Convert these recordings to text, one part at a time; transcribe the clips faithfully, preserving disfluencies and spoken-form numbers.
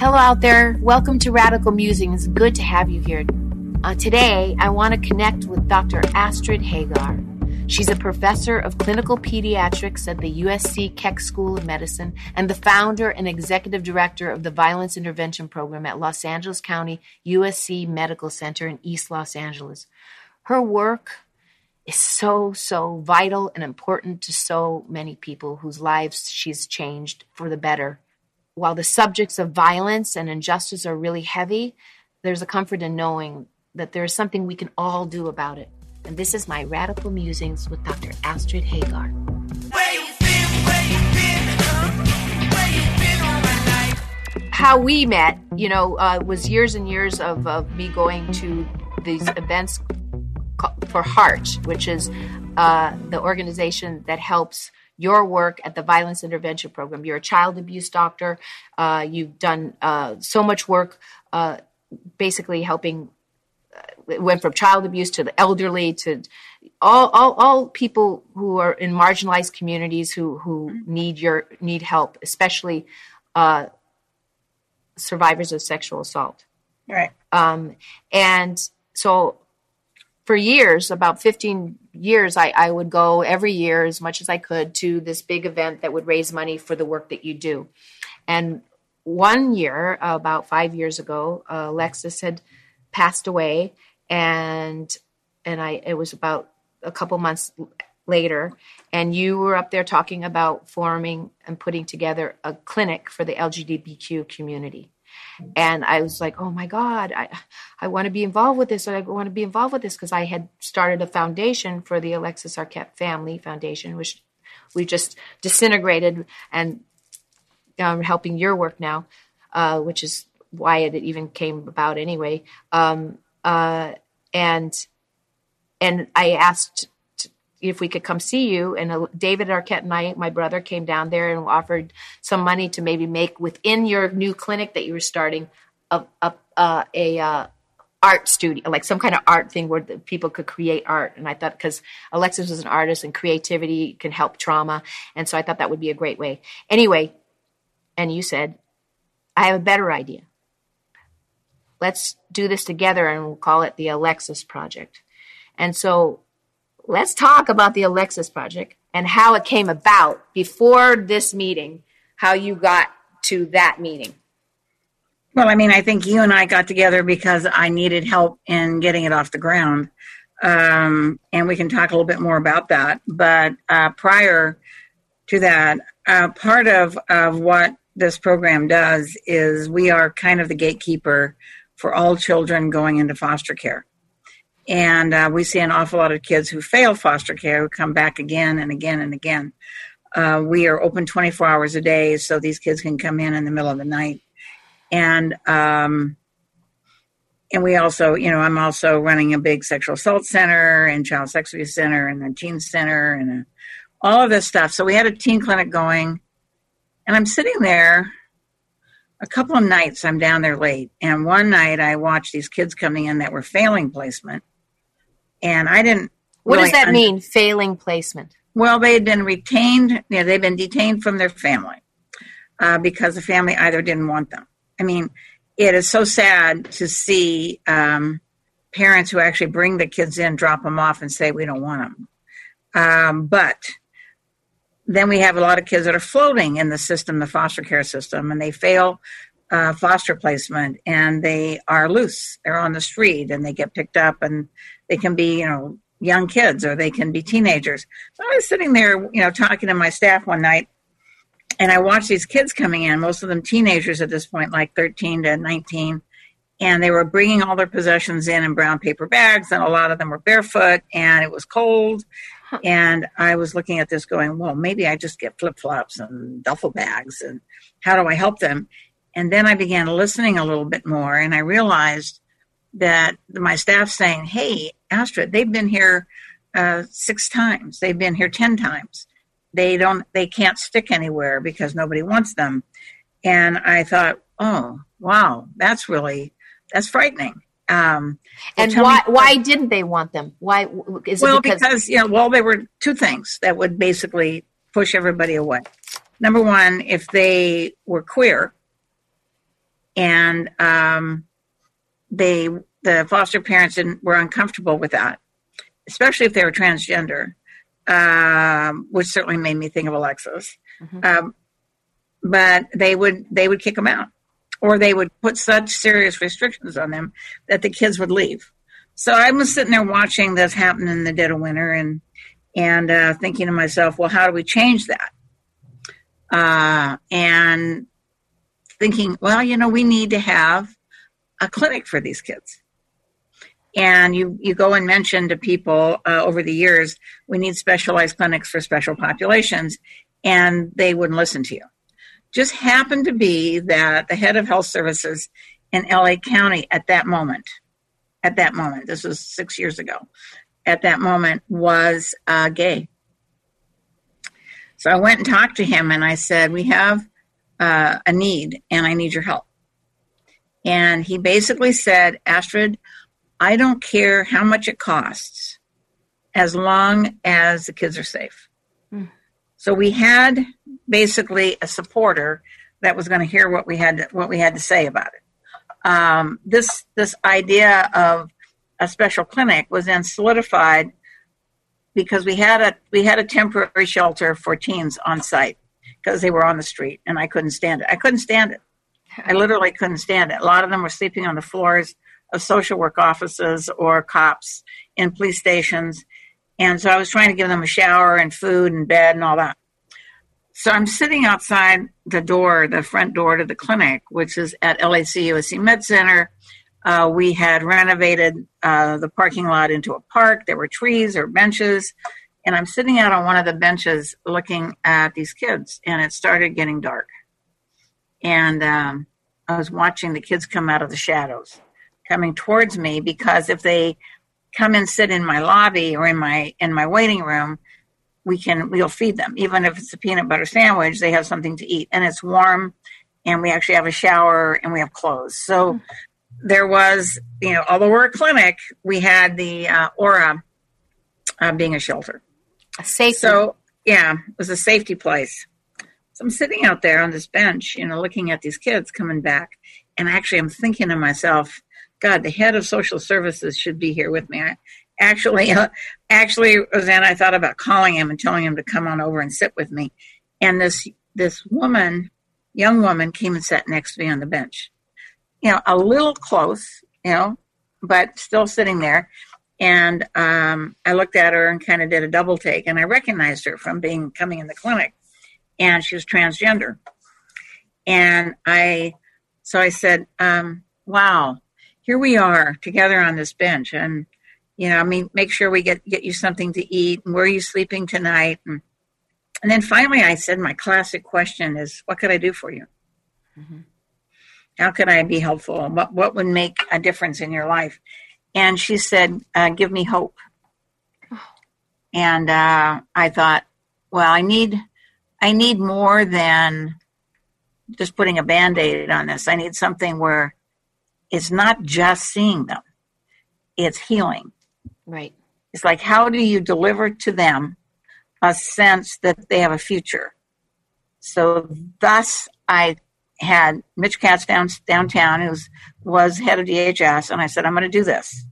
Hello out there. Welcome to Radical Musings. Good to have you here. Uh, today, I want to connect with Doctor Astrid Heger. She's a professor of clinical pediatrics at the U S C Keck School of Medicine and the founder and executive director of the Violence Intervention Program at Los Angeles County U S C Medical Center in East Los Angeles. Her work is so, so vital and important to so many people whose lives she's changed for the better. While the subjects of violence and injustice are really heavy, there's a comfort in knowing that there is something we can all do about it. And this is my Radical Musings with Doctor Astrid Heger. How we met, you know, uh, was years and years of, of me going to these events for Heart, which is uh, the organization that helps your work at the Violence Intervention Program. You're a child abuse doctor. Uh, you've done uh, so much work uh, basically helping. It went from child abuse to the elderly to all, all, all people who are in marginalized communities who, who need your need help, especially uh, survivors of sexual assault. Right. Um, and so for years, about fifteen years, I, I would go every year as much as I could to this big event that would raise money for the work that you do. And one year, about five years ago, uh, Alexis had passed away. And, and I, it was about a couple months later, and you were up there talking about forming and putting together a clinic for the L G B T Q community. And I was like, oh my God, I, I want to be involved with this. I want to be involved with this. Cause I had started a foundation for the Alexis Arquette Family Foundation, which we just disintegrated, and um, helping your work now, uh, which is why it even came about anyway. Um, Uh, and, and I asked t- if we could come see you, and uh, David Arquette and I, my brother, came down there and offered some money to maybe make within your new clinic that you were starting a, a, uh, a, uh, art studio, like some kind of art thing where the people could create art. And I thought, because Alexis was an artist and creativity can help trauma. And so I thought that would be a great way. Anyway, and you said, I have a better idea. Let's do this together, and we'll call it the Alexis Project. And so let's talk about the Alexis Project and how it came about before this meeting, how you got to that meeting. Well, I mean, I think you and I got together because I needed help in getting it off the ground. Um, and we can talk a little bit more about that. But uh, prior to that, uh, part of, of what this program does is we are kind of the gatekeeper for all children going into foster care. And uh, we see an awful lot of kids who fail foster care, who come back again and again and again. Uh, we are open twenty-four hours a day, so these kids can come in in the middle of the night. And um, and we also, you know, I'm also running a big sexual assault center and child sex abuse center and a teen center and a, all of this stuff. So we had a teen clinic going, and I'm sitting there. A couple of nights I'm down there late, and one night I watched these kids coming in that were failing placement, and I didn't. What really does that un- mean, failing placement? Well, they had been retained, you know, they've been detained from their family uh, because the family either didn't want them. I mean, it is so sad to see um, parents who actually bring the kids in, drop them off, and say, we don't want them. Um, but then we have a lot of kids that are floating in the system, the foster care system, and they fail uh, foster placement, and they are loose. They're on the street, and they get picked up, and they can be, you know, young kids, or they can be teenagers. So I was sitting there, you know, talking to my staff one night, and I watched these kids coming in, most of them teenagers at this point, like thirteen to nineteen, and they were bringing all their possessions in in brown paper bags, and a lot of them were barefoot, and it was cold. And I was looking at this going, well, maybe I just get flip-flops and duffel bags, and how do I help them? And then I began listening a little bit more, and I realized that my staff saying, hey, Astrid, they've been here uh, six times. They've been here ten times. They don't, they can't stick anywhere because nobody wants them. And I thought, oh, wow, that's really, that's frightening. Um, and why me, why didn't they want them? Why is well, it because, because you know, well, there were two things that would basically push everybody away. Number one, if they were queer, and um, they the foster parents didn't, were uncomfortable with that, especially if they were transgender, um, which certainly made me think of Alexis. Mm-hmm. Um, but they would they would kick them out, or they would put such serious restrictions on them that the kids would leave. So I was sitting there watching this happen in the dead of winter, and and uh, thinking to myself, well, how do we change that? Uh, and thinking, well, you know, we need to have a clinic for these kids. And you, you go and mention to people uh, over the years, we need specialized clinics for special populations, and they wouldn't listen to you. Just happened to be that the head of health services in L A County at that moment, at that moment, this was six years ago, at that moment was uh, gay. So I went and talked to him, and I said, we have uh, a need, and I need your help. And he basically said, Astrid, I don't care how much it costs as long as the kids are safe. Mm. So we had basically a supporter that was going to hear what we had to, what we had to say about it. Um, this this idea of a special clinic was then solidified because we had a we had a temporary shelter for teens on site because they were on the street, and I couldn't stand it. I couldn't stand it. I literally couldn't stand it. A lot of them were sleeping on the floors of social work offices or cops in police stations. And so I was trying to give them a shower and food and bed and all that. So I'm sitting outside the door, the front door to the clinic, which is at L A C U S C Med Center. Uh, we had renovated uh, the parking lot into a park. There were trees or benches. And I'm sitting out on one of the benches looking at these kids. And it started getting dark. And um, I was watching the kids come out of the shadows, coming towards me, because if they come and sit in my lobby or in my in my waiting room, we can we'll feed them. Even if it's a peanut butter sandwich, they have something to eat, and it's warm, and we actually have a shower and we have clothes. So mm-hmm. there was, you know, although we're a clinic, we had the uh, aura uh, being a shelter, a safety. So yeah, it was a safety place. I'm sitting out there on this bench, you know, looking at these kids coming back. And actually, I'm thinking to myself, God, the head of social services should be here with me. I actually, uh, actually, Rosanna, I thought about calling him and telling him to come on over and sit with me. And this this woman, young woman, came and sat next to me on the bench. You know, a little close, you know, but still sitting there. And um, I looked at her and kind of did a double take. And I recognized her from being coming in the clinic. And she was transgender. And I, so I said, um, wow, here we are together on this bench. And, you know, I mean, make sure we get, get you something to eat. And where are you sleeping tonight? And, and then finally I said, my classic question is, what could I do for you? Mm-hmm. How could I be helpful? What, what would make a difference in your life? And she said, uh, give me hope. Oh. And uh, I thought, well, I need... I need more than just putting a Band-Aid on this. I need something where it's not just seeing them. It's healing. Right. It's like, how do you deliver to them a sense that they have a future? So thus I had Mitch Katz down, downtown, who was head of D H S, and I said, I'm going to do this.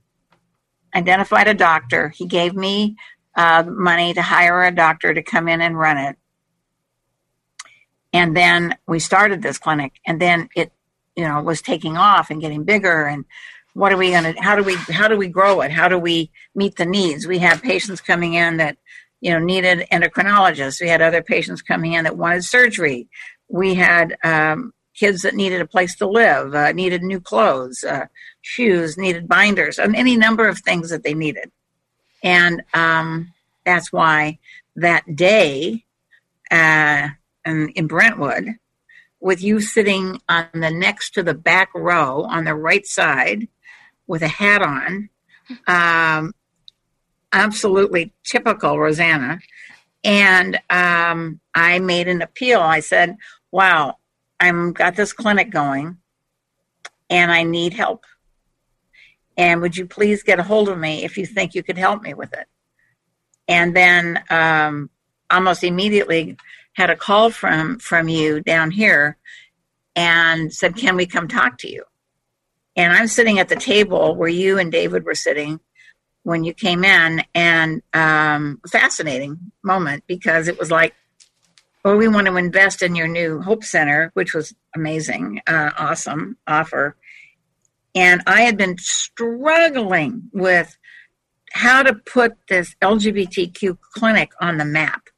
Identified a doctor. He gave me uh, money to hire a doctor to come in and run it. And then we started this clinic, and then it, you know, was taking off and getting bigger. And what are we going to, how do we, how do we grow it? How do we meet the needs? We had patients coming in that, you know, needed endocrinologists. We had other patients coming in that wanted surgery. We had um, kids that needed a place to live, uh, needed new clothes, uh, shoes, needed binders, and any number of things that they needed. And um, that's why that day, uh, in Brentwood, with you sitting on the next to the back row on the right side with a hat on, um, absolutely typical Rosanna. And um, I made an appeal. I said, wow, I'm got this clinic going and I need help. And would you please get a hold of me if you think you could help me with it? And then um, almost immediately had a call from, from you down here, and said, can we come talk to you? And I'm sitting at the table where you and David were sitting when you came in, and um, fascinating moment, because it was like, well, we want to invest in your new Hope Center, which was amazing, uh, awesome offer. And I had been struggling with how to put this L G B T Q clinic on the map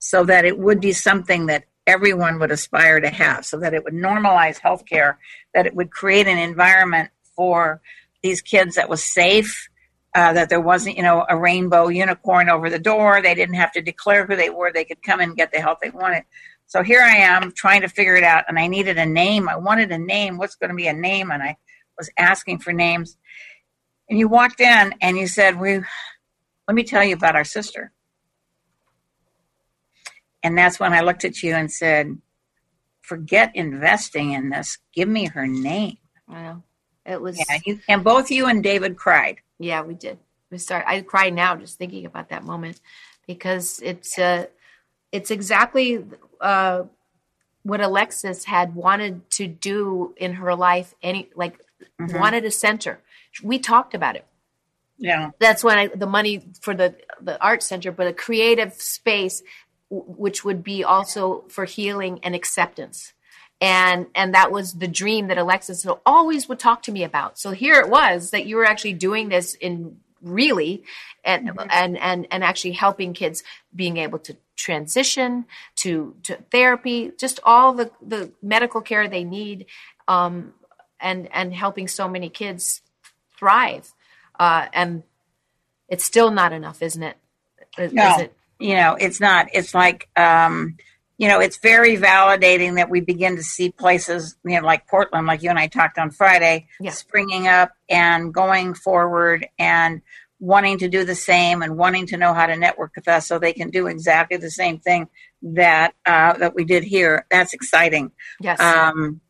so that it would be something that everyone would aspire to have, so that it would normalize healthcare, that it would create an environment for these kids that was safe, uh, that there wasn't, you know, a rainbow unicorn over the door. They didn't have to declare who they were. They could come and get the help they wanted. So here I am trying to figure it out, and I needed a name. I wanted a name. What's going to be a name? And I was asking for names. And you walked in and you said, "We, let me tell you about our sister." And that's when I looked at you and said, forget investing in this. Give me her name. I know. It was. Yeah, you, and both you and David cried. Yeah, we did. We started, I cry now just thinking about that moment, because it's uh, it's exactly uh, what Alexis had wanted to do in her life. Any like mm-hmm. wanted a center. We talked about it. Yeah, that's when I, the money for the the art center, but a creative space, w- which would be also for healing and acceptance, and and that was the dream that Alexis always would talk to me about. So here it was that you were actually doing this in really, and mm-hmm. and and and actually helping kids being able to transition to to therapy, just all the the medical care they need, um, and and helping so many kids thrive. Uh, and it's still not enough, isn't it? Is, no, is it? You know, it's not. It's like, um, you know, it's very validating that we begin to see places, you know, like Portland, like you and I talked on Friday, yeah. springing up and going forward and wanting to do the same and wanting to know how to network with us so they can do exactly the same thing that, uh, that we did here. That's exciting. Yes. Um,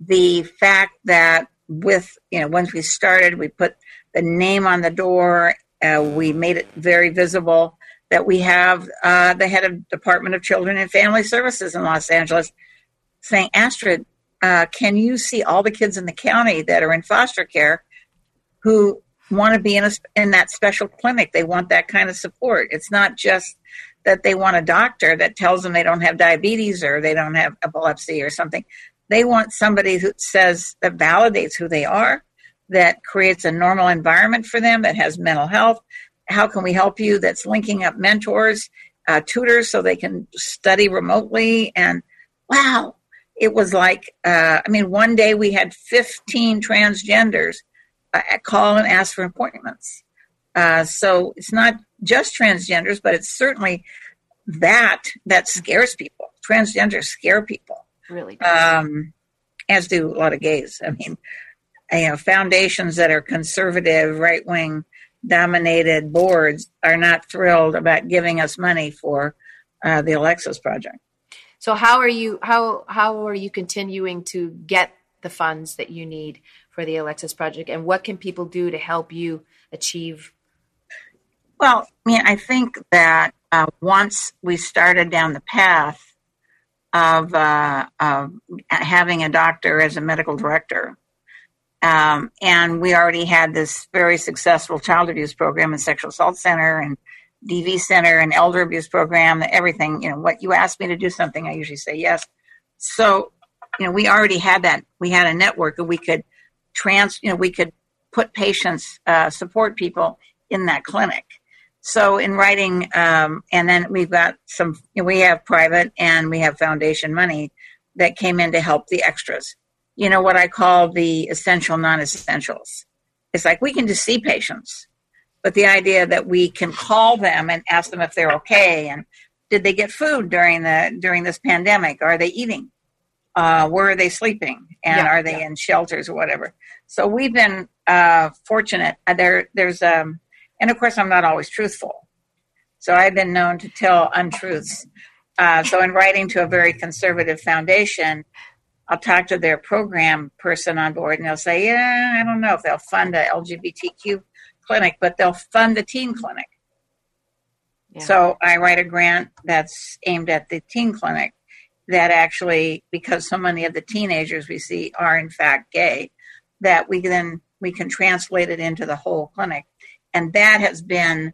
the fact that, with, you know, once we started, we put the name on the door, uh, we made it very visible that we have uh, the head of Department of Children and Family Services in Los Angeles saying, Astrid, uh, can you see all the kids in the county that are in foster care who want to be in, a, in that special clinic? They want that kind of support. It's not just that they want a doctor that tells them they don't have diabetes or they don't have epilepsy or something. They want somebody who says, that validates who they are, that creates a normal environment for them, that has mental health. How can we help you? That's linking up mentors, uh, tutors, so they can study remotely. And wow, it was like, uh, I mean, one day we had fifteen transgenders uh, call and ask for appointments. Uh, so it's not just transgenders, but it's certainly that that scares people. Transgenders scare people. Really, um, as do a lot of gays. I mean, you know, foundations that are conservative, right-wing dominated boards are not thrilled about giving us money for uh, the Alexis Project. So, how are you? How how are you continuing to get the funds that you need for the Alexis Project, and what can people do to help you achieve? Well, I mean, I think that uh, once we started down the path of uh, uh, having a doctor as a medical director. Um, and we already had this very successful child abuse program and sexual assault center and D V center and elder abuse program, everything. You know, what you ask me to do something, I usually say yes. So, you know, we already had that. We had a network that we could trans, you know, we could put patients, uh, support people in that clinic. So in writing, um, and then we've got some, you know, we have private and we have foundation money that came in to help the extras. You know, what I call the essential non-essentials. It's like we can just see patients, but the idea that we can call them and ask them if they're okay and did they get food during the during this pandemic? Are they eating? Uh, where are they sleeping? And yeah, are they yeah. in shelters or whatever? So we've been uh, fortunate. There, there's um. And, of course, I'm not always truthful. So I've been known to tell untruths. Uh, so in writing to a very conservative foundation, I'll talk to their program person on board, and they'll say, yeah, I don't know if they'll fund a L G B T Q clinic, but they'll fund the teen clinic. Yeah. So I write a grant that's aimed at the teen clinic. that actually, because so many of the teenagers we see are in fact gay, that we then we can translate it into the whole clinic. And that has been,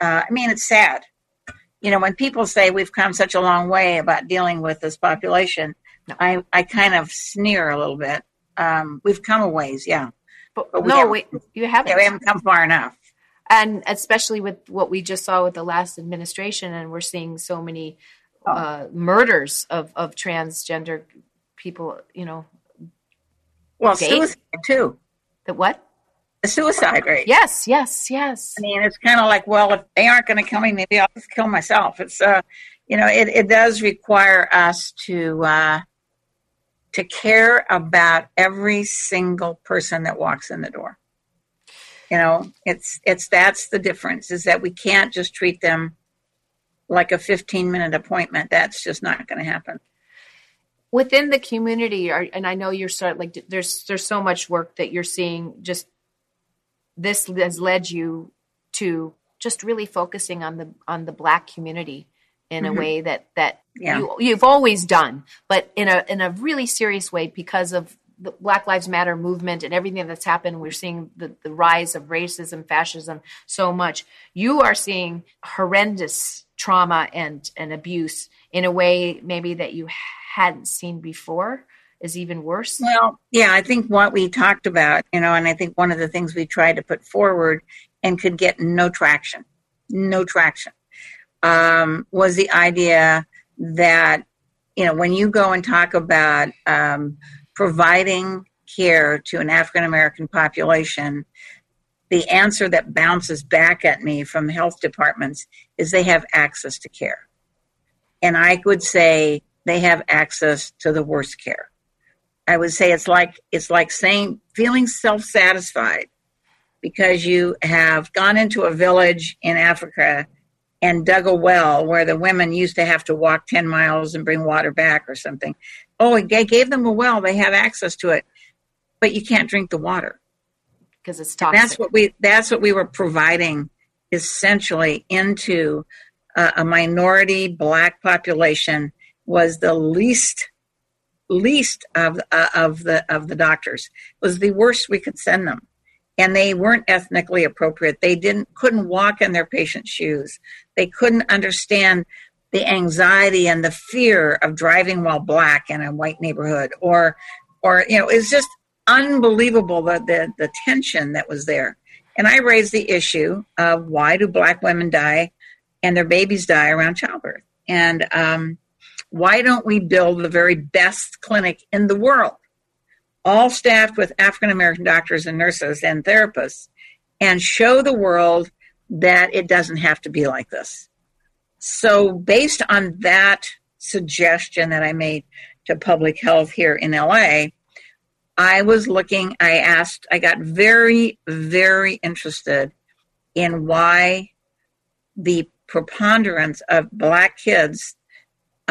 uh, I mean, it's sad. You know, when people say we've come such a long way about dealing with this population, I, I kind of sneer a little bit. Um, we've come a ways, yeah. But, but we no, haven't, we, you haven't. Yeah, we haven't come far enough. And especially with what we just saw with the last administration, and we're seeing so many uh, murders of, of transgender people, you know. Well, gay. Suicide, too. The what? The suicide rate. Yes, yes, yes. I mean, it's kind of like, well, if they aren't going to kill me, maybe I'll just kill myself. It's, uh, you know, it, it does require us to uh, to care about every single person that walks in the door. You know, it's it's that's the difference, is that we can't just treat them like a fifteen minute appointment. That's just not going to happen. Within the community, are, and I know you're sort of like there's there's so much work that you're seeing just. This has led you to just really focusing on the on the Black community in mm-hmm. a way that that yeah. you, you've always done, but in a in a really serious way because of the Black Lives Matter movement and everything that's happened. We're seeing the, the rise of racism, fascism, so much. You are seeing horrendous trauma and, and abuse in a way maybe that you hadn't seen before. Is even worse? Well, yeah, I think what we talked about, you know, and I think one of the things we tried to put forward and could get no traction, no traction, um, was the idea that, you know, when you go and talk about um, providing care to an African-American population, the answer that bounces back at me from health departments is they have access to care. And I would say they have access to the worst care. I would say it's like it's like saying feeling self-satisfied because you have gone into a village in Africa and dug a well where the women used to have to walk ten miles and bring water back or something. Oh, it gave them a well. They have access to it, but you can't drink the water because it's toxic. And that's what we that's what we were providing essentially into uh, a minority Black population was the least least of uh, of the of the doctors. It was the worst we could send them, and they weren't ethnically appropriate. They didn't couldn't walk in their patient's shoes. They couldn't understand the anxiety and the fear of driving while Black in a white neighborhood, or or you know, it's just unbelievable the the, the tension that was there. And I raised the issue of why do Black women die and their babies die around childbirth, and um, why don't we build the very best clinic in the world, all staffed with African-American doctors and nurses and therapists, and show the world that it doesn't have to be like this? So based on that suggestion that I made to public health here in L A, I was looking, I asked, I got very, very interested in why the preponderance of Black kids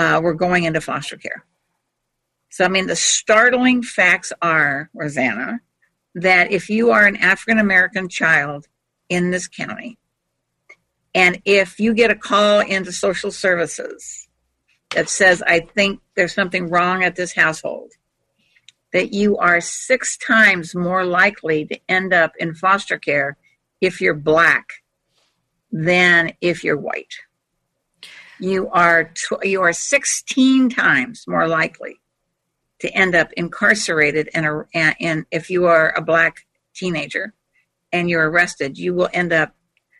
Uh, we're going into foster care. So, I mean, the startling facts are, Rosanna, that if you are an African-American child in this county, and if you get a call into social services that says, I think there's something wrong at this household, that you are six times more likely to end up in foster care if you're Black than if you're white. You are tw- you are sixteen times more likely to end up incarcerated, and in in, in, if you are a Black teenager and you're arrested, you will end up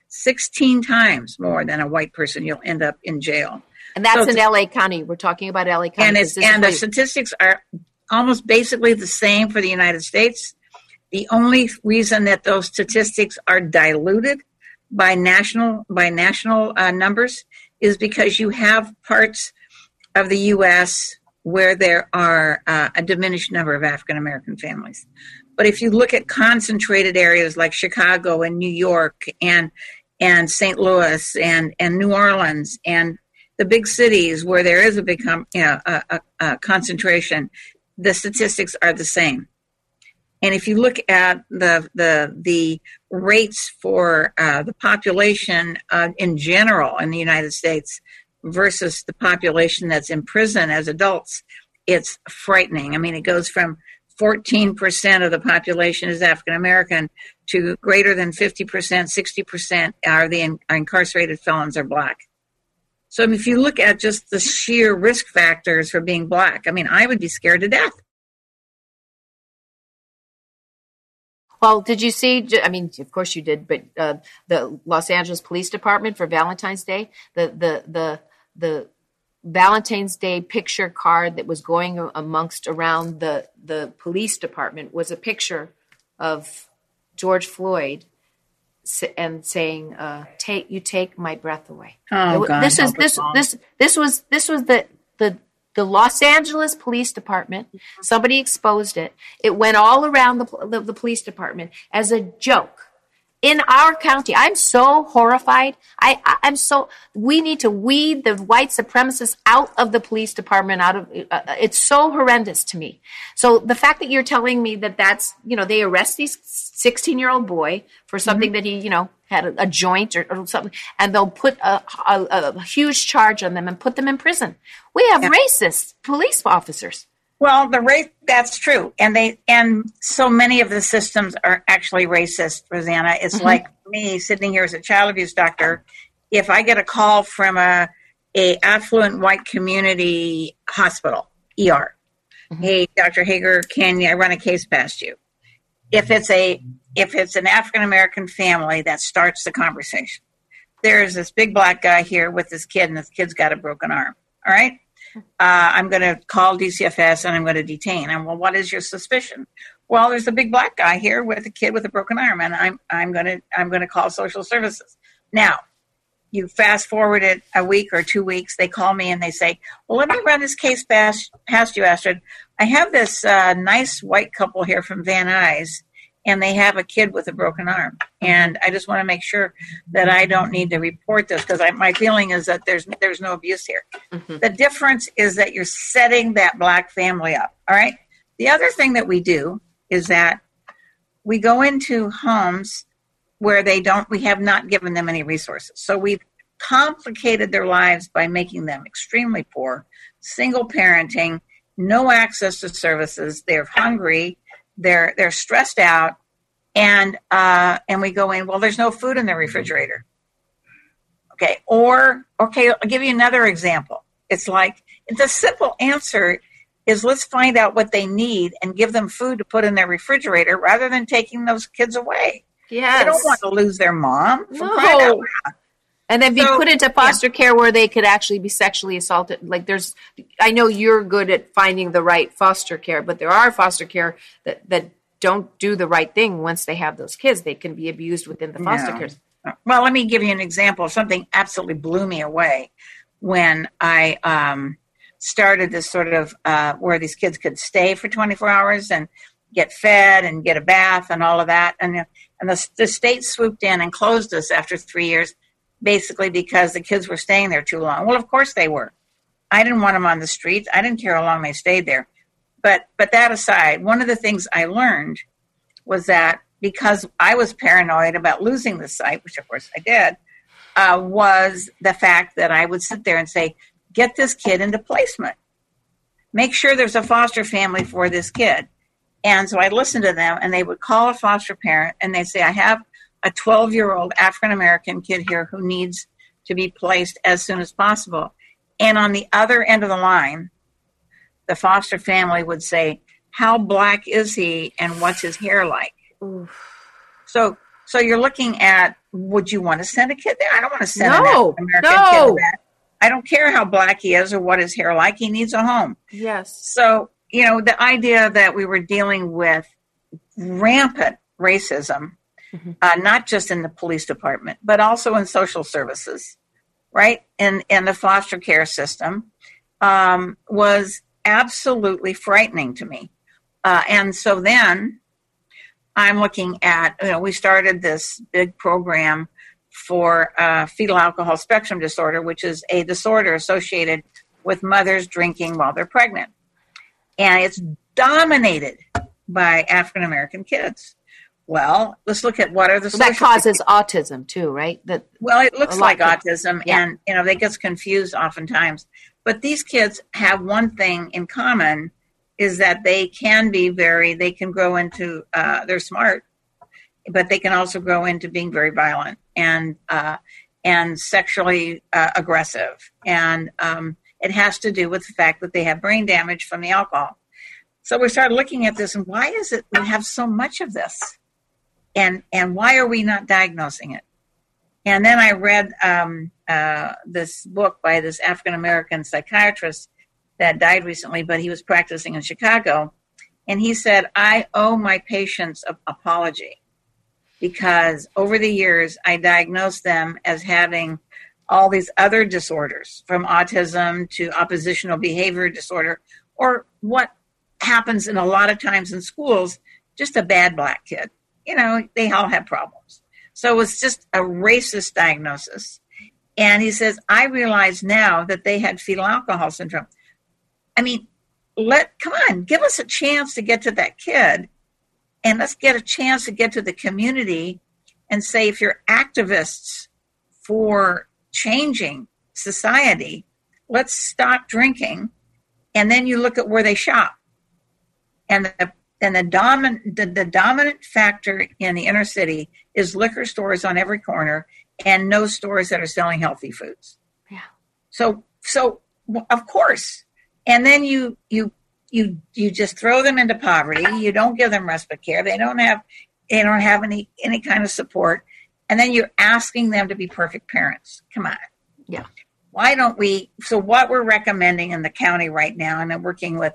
sixteen times more than a white person. You'll end up in jail. And that's so in L A County. We're talking about L A County. And, it's, and the statistics are almost basically the same for the United States. The only reason that those statistics are diluted by national by national uh, numbers is because you have parts of the U S where there are uh, a diminished number of African-American families. But if you look at concentrated areas like Chicago and New York and and Saint Louis and, and New Orleans and the big cities where there is a big com- you know, a, a, a concentration, the statistics are the same. And if you look at the the the rates for uh, the population uh, in general in the United States versus the population that's in prison as adults, it's frightening. I mean, it goes from fourteen percent of the population is African-American to greater than fifty percent, sixty percent are the are incarcerated felons are Black. So I mean, if you look at just the sheer risk factors for being Black, I mean, I would be scared to death. Well, did you see, I mean, of course you did, but uh, the Los Angeles Police Department for Valentine's Day, the the the the Valentine's Day picture card that was going amongst around the, the police department was a picture of George Floyd and saying, uh, "Take you take my breath away." Oh, God, this is this this this was this was the the. The Los Angeles Police Department, somebody exposed it. It went all around the, the, the police department as a joke. In our county, I'm so horrified. I, I, I'm so, we need to weed the white supremacists out of the police department. Out of uh, It's so horrendous to me. So the fact that you're telling me that that's, you know, they arrest these sixteen-year-old boy for something mm-hmm. that he, you know, had a, a joint or, or something, and they'll put a, a, a huge charge on them and put them in prison. We have yeah. racist police officers. Well, the race, that's true. And they and so many of the systems are actually racist, Rosanna. It's mm-hmm. like me sitting here as a child abuse doctor. If I get a call from a, a affluent white community hospital, E R, mm-hmm. hey, Doctor Heger, can I run a case past you? If it's a if it's an African-American family, that starts the conversation. There's this big Black guy here with this kid, and this kid's got a broken arm. All right? Uh, I'm going to call D C F S, and I'm going to detain. And, well, what is your suspicion? Well, there's a big Black guy here with a kid with a broken arm, and I'm I'm going to I'm going to call social services. Now, you fast forward it a week or two weeks, they call me, and they say, well, let me run this case past, past you, Astrid. I have this uh, nice white couple here from Van Nuys, and they have a kid with a broken arm. And I just want to make sure that I don't need to report this, because my feeling is that there's there's no abuse here. Mm-hmm. The difference is that you're setting that Black family up, all right? The other thing that we do is that we go into homes where they don't, we have not given them any resources. So we've complicated their lives by making them extremely poor, single parenting, no access to services, they're hungry, they're they're stressed out, and uh, and we go in, well, there's no food in the refrigerator. Okay, or, okay, I'll give you another example. It's like, the simple answer is let's find out what they need and give them food to put in their refrigerator rather than taking those kids away. Yes. They don't want to lose their mom. No. And then be so, put into foster yeah. care where they could actually be sexually assaulted. Like there's, I know you're good at finding the right foster care, but there are foster care that, that don't do the right thing. Once they have those kids, they can be abused within the foster no. care. Well, let me give you an example. Something absolutely blew me away when I um, started this sort of uh, where these kids could stay for twenty-four hours and get fed and get a bath and all of that. And, and the, the state swooped in and closed us after three years, basically because the kids were staying there too long. Well, of course they were. I didn't want them on the streets. I didn't care how long they stayed there. But but that aside, one of the things I learned was that because I was paranoid about losing the site, which of course I did, uh, was the fact that I would sit there and say, get this kid into placement. Make sure there's a foster family for this kid. And so I listened to them, and they would call a foster parent, and they'd say, I have a twelve-year-old African-American kid here who needs to be placed as soon as possible. And on the other end of the line, the foster family would say, how Black is he and what's his hair like? Oof. So so you're looking at, would you want to send a kid there? I don't want to send no, an African-American no. kid there. I don't care how Black he is or what his hair like. He needs a home. Yes. So, you know, the idea that we were dealing with rampant racism, mm-hmm. Uh, not just in the police department, but also in social services, right? And and the foster care system um, was absolutely frightening to me. Uh, and so then I'm looking at, you know, we started this big program for uh, fetal alcohol spectrum disorder, which is a disorder associated with mothers drinking while they're pregnant. And it's dominated by African-American kids. Well, let's look at what are the well, social that causes issues. Autism too, right? That well, it looks like autism, yeah. and you know they get confused oftentimes. But these kids have one thing in common: is that they can be very, they can grow into, uh, they're smart, but they can also grow into being very violent and uh, and sexually uh, aggressive, and um, it has to do with the fact that they have brain damage from the alcohol. So we started looking at this, and why is it we have so much of this? And and why are we not diagnosing it? And then I read um, uh, this book by this African-American psychiatrist that died recently, but he was practicing in Chicago. And he said, I owe my patients an apology because over the years, I diagnosed them as having all these other disorders, from autism to oppositional behavior disorder, or what happens in a lot of times in schools, just a bad black kid. You know, they all have problems. So it was just a racist diagnosis. And he says, I realize now that they had fetal alcohol syndrome. I mean, let come on, give us a chance to get to that kid. And let's get a chance to get to the community and say, if you're activists for changing society, let's stop drinking. And then you look at where they shop. And the And the dominant the, the dominant factor in the inner city is liquor stores on every corner, and no stores that are selling healthy foods. Yeah. So so of course, and then you you you you just throw them into poverty. You don't give them respite care. They don't have they don't have any any kind of support. And then you're asking them to be perfect parents. Come on. Yeah. Why don't we? So what we're recommending in the county right now, and I'm working with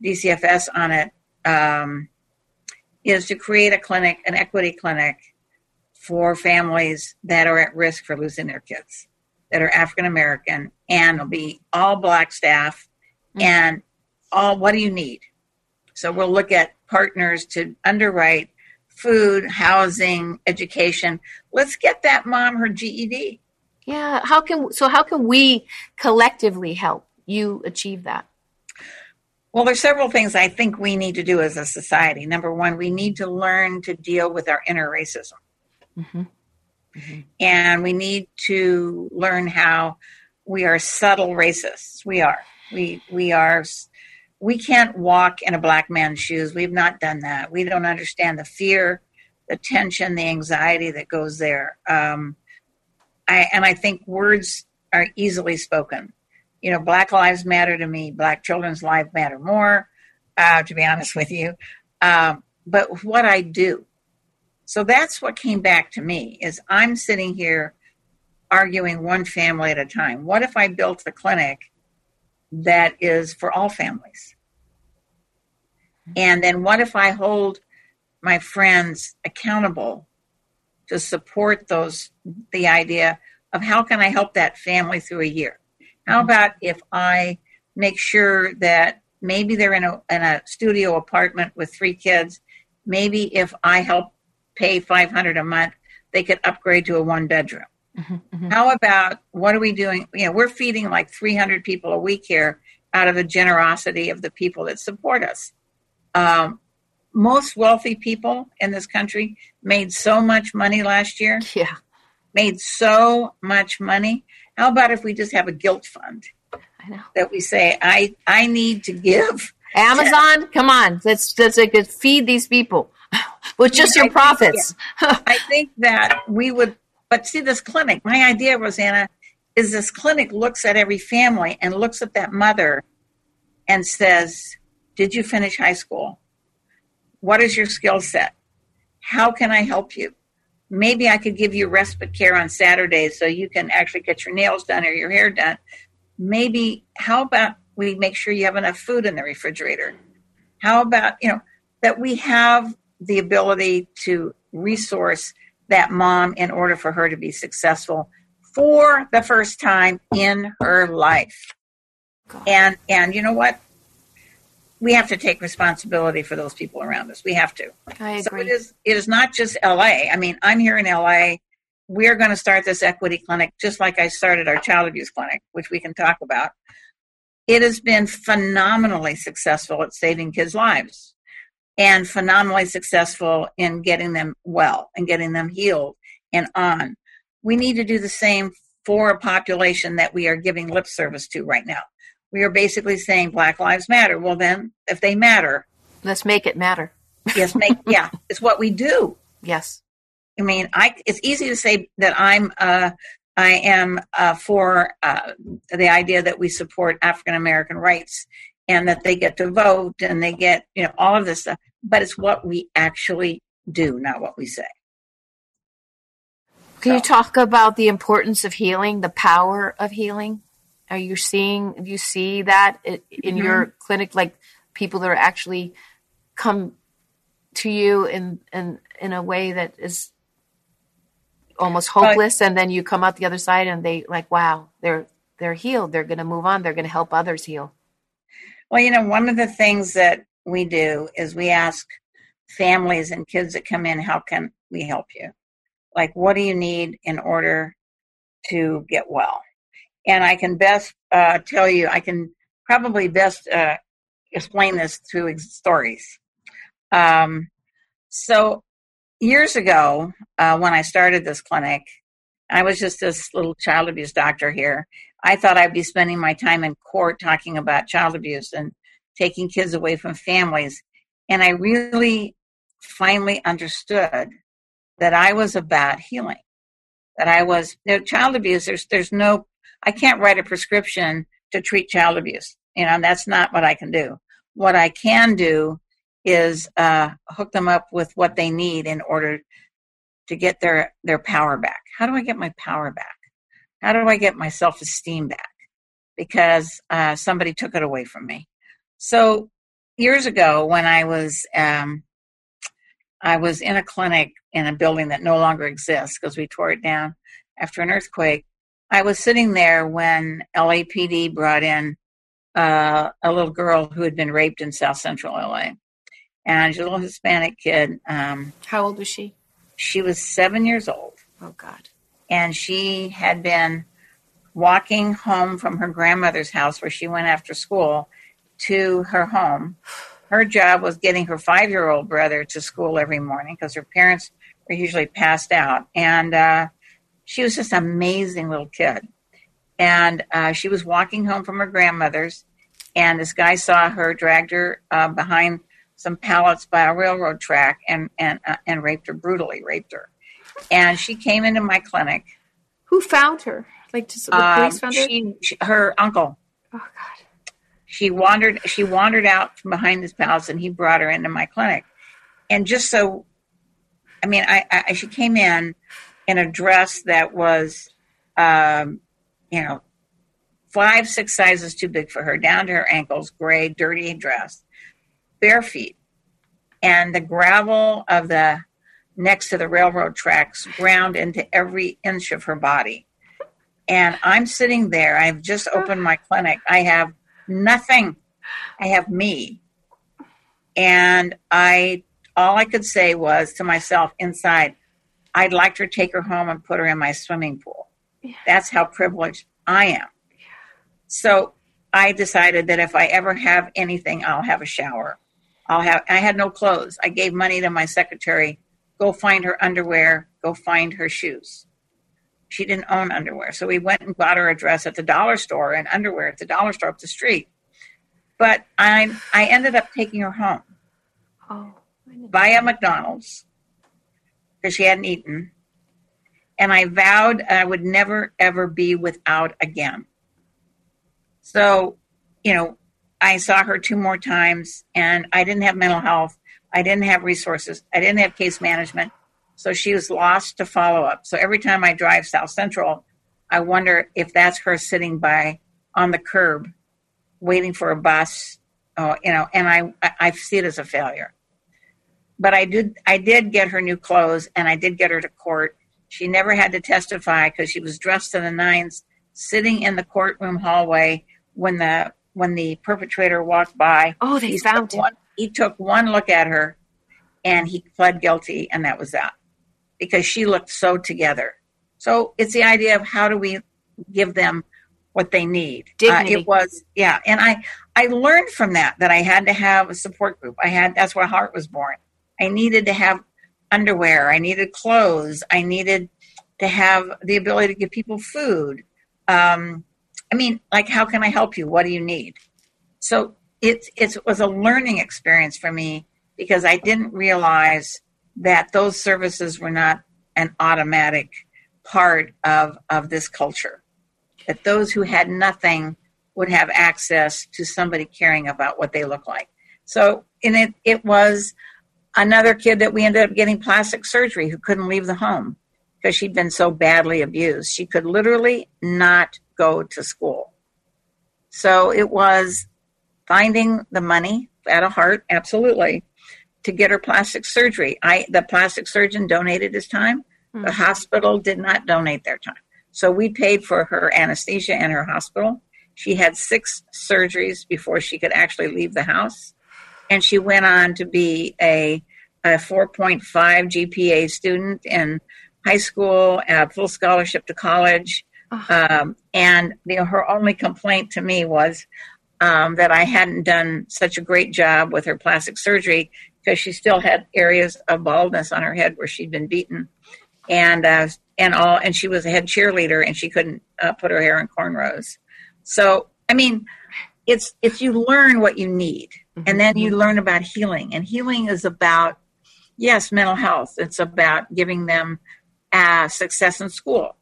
D C F S on it. Um, is to create a clinic, an equity clinic for families that are at risk for losing their kids, that are African-American, and it'll be all black staff and all, what do you need? So we'll look at partners to underwrite food, housing, education. Let's get that mom her G E D. Yeah. How can, so how can we collectively help you achieve that? Well, there's several things I think we need to do as a society. Number one, we need to learn to deal with our inner racism. Mm-hmm. Mm-hmm. And we need to learn how we are subtle racists. We are. We we are. We can't walk in a black man's shoes. We've not done that. We don't understand the fear, the tension, the anxiety that goes there. Um, I and I think words are easily spoken. You know, Black lives matter to me. Black children's lives matter more, uh, to be honest with you. Um, but what I do. So that's what came back to me is I'm sitting here arguing one family at a time. What if I built a clinic that is for all families? And then what if I hold my friends accountable to support those, the idea of how can I help that family through a year? How about if I make sure that maybe they're in a in a studio apartment with three kids, maybe if I help pay five hundred dollars a month, they could upgrade to a one bedroom. Mm-hmm, mm-hmm. How about, what are we doing? You know, we're feeding like three hundred people a week here out of the generosity of the people that support us. Um, most wealthy people in this country made so much money last year. Yeah. Made so much money. How about if we just have a guilt fund? I know. That we say, I, I need to give. Amazon, to- come on. Let's, let's like, feed these people with just your I profits. Think, yeah. I think that we would, but see this clinic, my idea, Rosanna, is this clinic looks at every family and looks at that mother and says, did you finish high school? What is your skill set? How can I help you? Maybe I could give you respite care on Saturdays so you can actually get your nails done or your hair done. Maybe, how about we make sure you have enough food in the refrigerator? How about, you know, that we have the ability to resource that mom in order for her to be successful for the first time in her life. And, and you know what? We have to take responsibility for those people around us. We have to. I agree. So it is, it is not just L A. I mean, I'm here in L A. We're going to start this equity clinic, just like I started our child abuse clinic, which we can talk about. It has been phenomenally successful at saving kids' lives. and phenomenally successful in getting them well and getting them healed and on. We need to do the same for a population that we are giving lip service to right now. We are basically saying Black Lives Matter. Well, then, if they matter, let's make it matter. yes, make yeah, it's what we do. Yes, I mean, I. It's easy to say that I'm. Uh, I am uh, for uh, the idea that we support African American rights and that they get to vote and they get, you know, all of this stuff. But it's what we actually do, not what we say. Can so. you talk about the importance of healing, the power of healing? Are you seeing, do you see that in mm-hmm. your clinic, like people that are actually come to you in, in, in a way that is almost hopeless, uh, and then you come out the other side and they like, wow, they're, they're healed. They're going to move on. They're going to help others heal. Well, you know, one of the things that we do is we ask families and kids that come in, how can we help you? Like, what do you need in order to get well? And I can best uh, tell you, I can probably best uh, explain this through ex- stories. Um, so years ago, uh, when I started this clinic, I was just this little child abuse doctor here. I thought I'd be spending my time in court talking about child abuse and taking kids away from families. And I really finally understood that I was about healing, that I was, you know, child abuse, there's, there's no, I can't write a prescription to treat child abuse. You know, that's not what I can do. What I can do is uh, hook them up with what they need in order to get their, their power back. How do I get my power back? How do I get my self-esteem back? Because uh, somebody took it away from me. So years ago when I was, um, I was in a clinic in a building that no longer exists because we tore it down after an earthquake. I was sitting there when L A P D brought in uh, a little girl who had been raped in South Central L A. And she's a little Hispanic kid. Um, How old was she? She was seven years old. Oh, God. And she had been walking home from her grandmother's house where she went after school to her home. Her job was getting her five-year-old brother to school every morning because her parents were usually passed out. And uh she was just an amazing little kid. And uh, she was walking home from her grandmother's, and this guy saw her, dragged her uh, behind some pallets by a railroad track and and uh, and raped her, brutally raped her. And she came into my clinic. Who found her? Like, just the police um, found her? She, she, her uncle. Oh, God. She wandered, she wandered out from behind this palace, and he brought her into my clinic. And just so, I mean, I, I she came in, in a dress that was, um, you know, five, six sizes too big for her, down to her ankles, gray, dirty dress, bare feet. And the gravel of the next to the railroad tracks ground into every inch of her body. And I'm sitting there. I've just opened my clinic. I have nothing. I have me. And I, all I could say was to myself inside, I'd like to take her home and put her in my swimming pool. Yeah. That's how privileged I am. Yeah. So I decided that if I ever have anything, I'll have a shower. I'll have, I had no clothes. I gave money to my secretary, go find her underwear, go find her shoes. She didn't own underwear. So we went and bought her a dress at the dollar store and underwear at the dollar store up the street. But I, I ended up taking her home oh, via McDonald's, because she hadn't eaten. And I vowed I would never, ever be without again. So, you know, I saw her two more times, and I didn't have mental health. I didn't have resources. I didn't have case management. So she was lost to follow up. So every time I drive South Central, I wonder if that's her sitting by on the curb, waiting for a bus, oh, you know, and I, I see it as a failure. But I did I did get her new clothes, and I did get her to court. She never had to testify because she was dressed to the nines, sitting in the courtroom hallway when the when the perpetrator walked by. Oh, they found him. He took one look at her, and he pled guilty, and that was that, because she looked so together. So it's the idea of how do we give them what they need. Dignity. Uh, it was, yeah. And I, I learned from that, that I had to have a support group. I had, that's where Heart was born. I needed to have underwear. I needed clothes. I needed to have the ability to give people food. Um, I mean, like, how can I help you? What do you need? So it, it was a learning experience for me, because I didn't realize that those services were not an automatic part of, of this culture, that those who had nothing would have access to somebody caring about what they look like. So in it, it was another kid that we ended up getting plastic surgery who couldn't leave the home because she'd been so badly abused. She could literally not go to school. So it was finding the money at a Heart, absolutely, to get her plastic surgery. I, the plastic surgeon donated his time. Mm-hmm. The hospital did not donate their time. So we paid for her anesthesia and her hospital. She had six surgeries before she could actually leave the house. And she went on to be a, a four point five G P A student in high school, a full scholarship to college. Oh. Um, and you know, her only complaint to me was um, that I hadn't done such a great job with her plastic surgery, because she still had areas of baldness on her head where she'd been beaten, and uh, and all. And she was a head cheerleader, and she couldn't uh, put her hair in cornrows. So, I mean, it's it's you learn what you need, and then you learn about healing. And healing is about, yes, mental health. It's about giving them uh, success in school.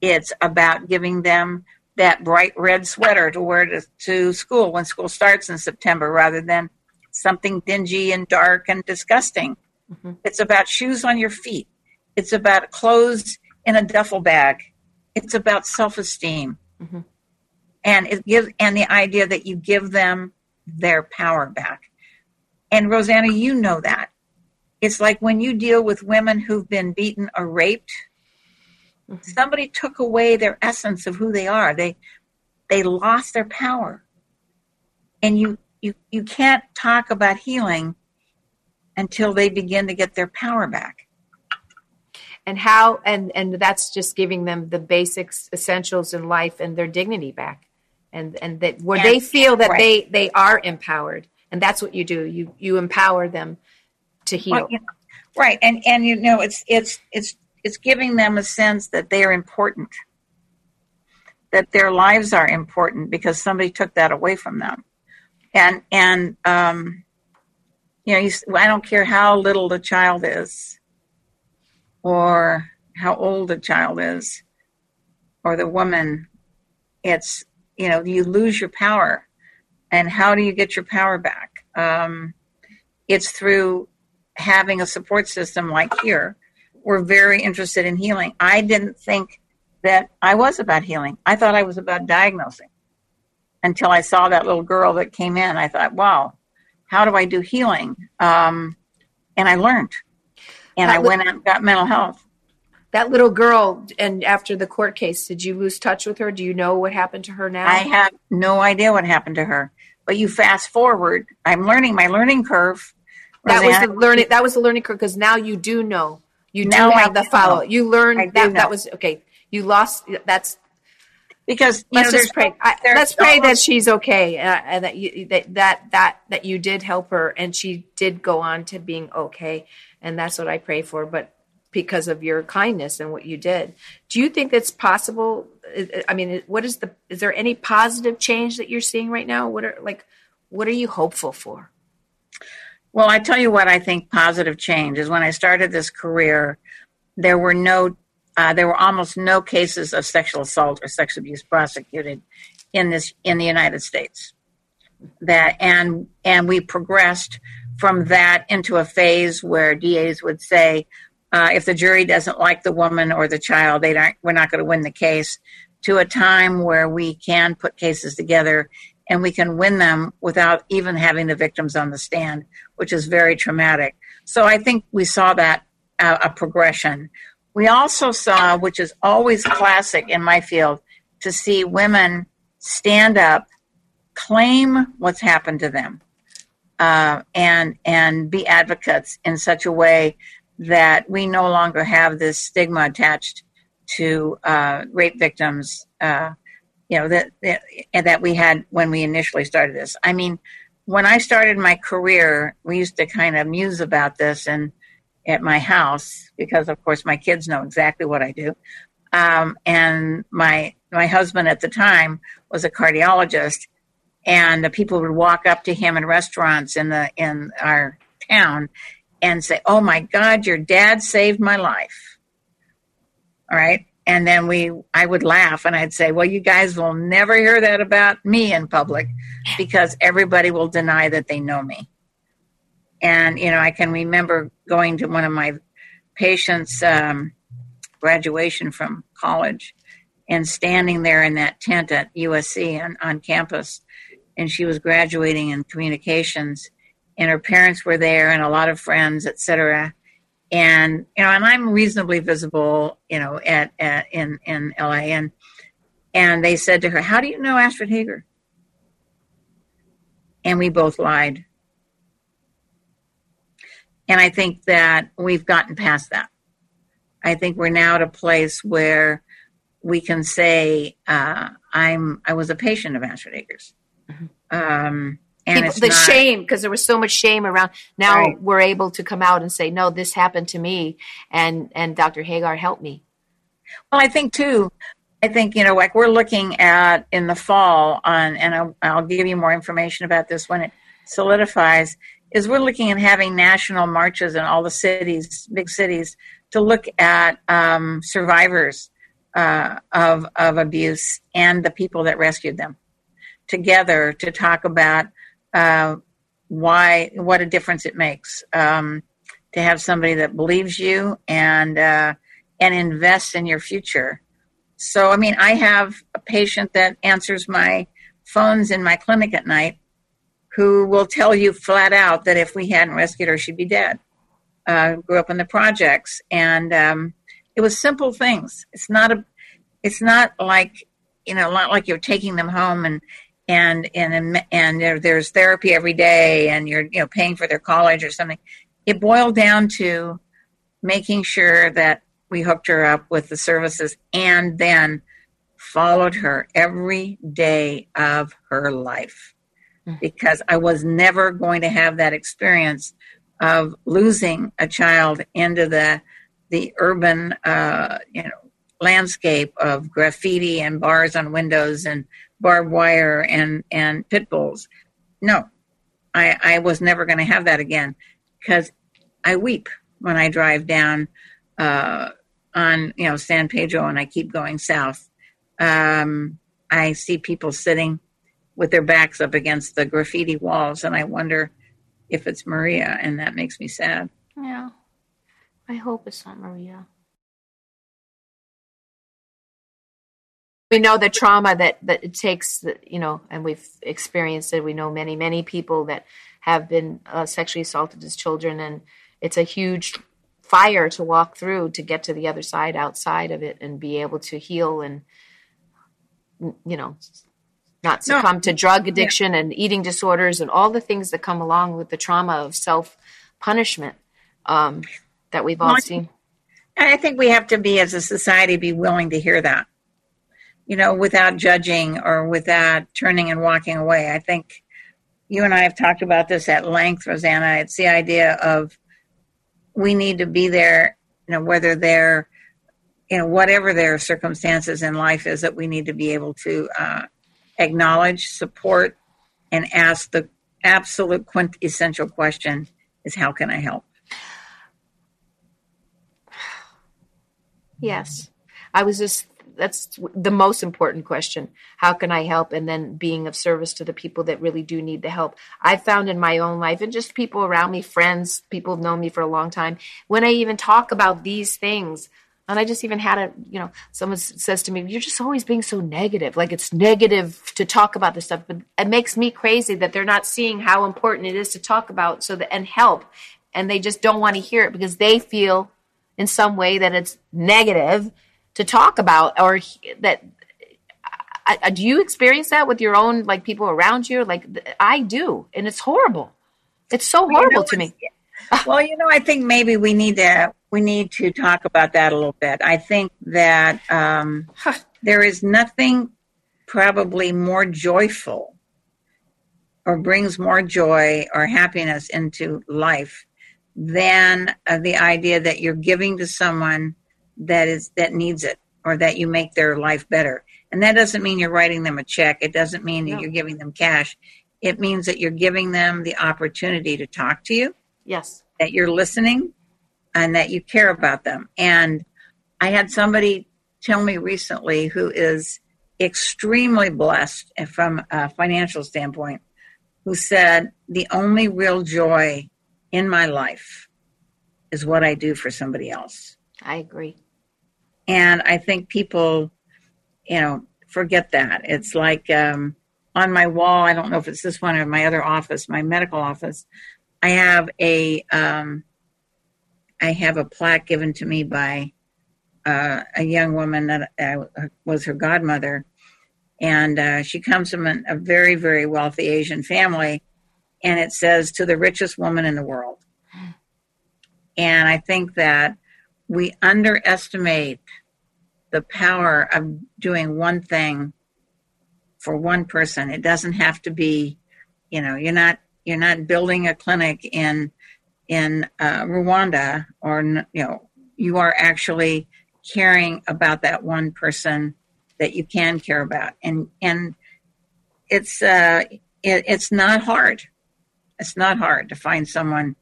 It's about giving them that bright red sweater to wear to, to school when school starts in September, rather than something dingy and dark and disgusting. Mm-hmm. It's about shoes on your feet. It's about clothes in a duffel bag. It's about self-esteem. Mm-hmm. And it gives, and the idea that you give them their power back. And Rosanna, you know that. It's like when you deal with women who've been beaten or raped, mm-hmm. somebody took away their essence of who they are. They they lost their power. And you You you can't talk about healing until they begin to get their power back. And how and, and that's just giving them the basics, essentials in life, and their dignity back. And and that where yes. they feel that right. they, they are empowered. And that's what you do. You you empower them to heal. Well, you know, right. And and you know it's it's it's it's giving them a sense that they are important, that their lives are important, because somebody took that away from them. And, and um, you know, you, I don't care how little the child is, or how old the child is, or the woman, it's, you know, you lose your power. And how do you get your power back? Um, it's through having a support system like here. We're very interested in healing. I didn't think that I was about healing. I thought I was about diagnosing. Until I saw that little girl that came in, I thought, wow, how do I do healing? Um, and I learned. And that I went li- out and got mental health. That little girl, and after the court case, did you lose touch with her? Do you know what happened to her now? I have no idea what happened to her. But you fast forward, I'm learning my learning curve. That Rosanna. was the learning That was the learning curve, because now you do know. You do now have the follow. You learned that. Know. That was, okay, you lost, that's, Because let's know, just pray. I, let's pray almost, that she's okay, uh, and that you that, that that that you did help her, and she did go on to being okay, and that's what I pray for. But because of your kindness and what you did, do you think it's possible? I mean, what is the? Is there any positive change that you're seeing right now? What are like? What are you hopeful for? Well, I tell you what I think positive change is. When I started this career, there were no. Uh, there were almost no cases of sexual assault or sexual abuse prosecuted in this in the United States. That and and we progressed from that into a phase where D As would say, uh, if the jury doesn't like the woman or the child, they don't. We're not going to win the case. To a time where we can put cases together and we can win them without even having the victims on the stand, which is very traumatic. So I think we saw that uh, a progression. We also saw, which is always classic in my field, to see women stand up, claim what's happened to them, uh, and and be advocates in such a way that we no longer have this stigma attached to uh, rape victims, uh, you know, that, that that we had when we initially started this. I mean, when I started my career, we used to kind of muse about this and at my house because, of course, my kids know exactly what I do. Um, and my my husband at the time was a cardiologist, and the people would walk up to him in restaurants in the in our town and say, "Oh my God, your dad saved my life." All right. And then we, I would laugh and I'd say, well, you guys will never hear that about me in public because everybody will deny that they know me. And, you know, I can remember going to one of my patients' um, graduation from college and standing there in that tent at U S C on, on campus. And she was graduating in communications and her parents were there and a lot of friends, et cetera. And, you know, and I'm reasonably visible, you know, at, at in, in L A. And, and they said to her, "How do you know Astrid Heger?" And we both lied. And I think that we've gotten past that. I think we're now at a place where we can say, uh, I'm, I was a patient of Astrid Heger's. Mm-hmm. Um, And People, the not, shame, because there was so much shame around. Now right. We're able to come out and say, no, this happened to me, and, and Doctor Heger helped me. Well, I think, too, I think, you know, like we're looking at in the fall, on, and I'll, I'll give you more information about this when it solidifies, is we're looking at having national marches in all the cities, big cities, to look at um, survivors uh, of of abuse and the people that rescued them together to talk about Uh, why, what a difference it makes um, to have somebody that believes you and uh, and invests in your future. So, I mean, I have a patient that answers my phones in my clinic at night who will tell you flat out that if we hadn't rescued her, she'd be dead. Uh, grew up in the projects, and um, it was simple things. It's not a, it's not like, you know, not like you're taking them home and. And and and there, there's therapy every day, and you're you know paying for their college or something. It boiled down to making sure that we hooked her up with the services, and then followed her every day of her life, because I was never going to have that experience of losing a child into the the urban uh, you know landscape of graffiti and bars on windows and barbed wire and, and pit bulls. No, I, I was never going to have that again, because I weep when I drive down uh, on, you know, San Pedro and I keep going south. Um, I see people sitting with their backs up against the graffiti walls, and I wonder if it's Maria, and that makes me sad. Yeah, I hope it's not Maria. We know the trauma that, that it takes, you know, and we've experienced it. We know many, many people that have been uh, sexually assaulted as children, and it's a huge fire to walk through to get to the other side, outside of it, and be able to heal and, you know, not succumb no. to drug addiction yeah. and eating disorders and all the things that come along with the trauma of self-punishment um, that we've all seen. I think we have to be, as a society, be willing to hear that. You know, without judging or without turning and walking away. I think you and I have talked about this at length, Rosanna. It's the idea of we need to be there, you know, whether they're, you know, whatever their circumstances in life is, that we need to be able to uh, acknowledge, support, and ask the absolute quintessential question is, how can I help? Yes. I was just That's the most important question. How can I help? And then being of service to the people that really do need the help. I found in my own life, and just people around me, friends, people who've known me for a long time, when I even talk about these things, and I just even had a, you know, someone says to me, "You're just always being so negative. Like, it's negative to talk about this stuff." But it makes me crazy that they're not seeing how important it is to talk about so that and help. And they just don't want to hear it because they feel in some way that it's negative to talk about, or that uh, do you experience that with your own, like, people around you? Like, I do. And it's horrible. It's so horrible well, you know, to me. Well, you know, I think maybe we need to, we need to talk about that a little bit. I think that um, there is nothing probably more joyful or brings more joy or happiness into life than uh, the idea that you're giving to someone that is that needs it, or that you make their life better. And that doesn't mean you're writing them a check. It doesn't mean that no. you're giving them cash. It means that you're giving them the opportunity to talk to you. Yes. That you're listening and that you care about them. And I had somebody tell me recently who is extremely blessed from a financial standpoint, who said, the only real joy in my life is what I do for somebody else. I agree. And I think people, you know, forget that. It's like um, on my wall, I don't know if it's this one or my other office, my medical office, I have a, um, I have a plaque given to me by uh, a young woman that I, was her godmother. And uh, she comes from an, a very, very wealthy Asian family. And it says, to the richest woman in the world. And I think that we underestimate the power of doing one thing for one person. It doesn't have to be, you know, you're not you're not building a clinic in in uh, Rwanda, or, you know, you are actually caring about that one person that you can care about, and and it's uh it, it's not hard. It's not hard to find someone,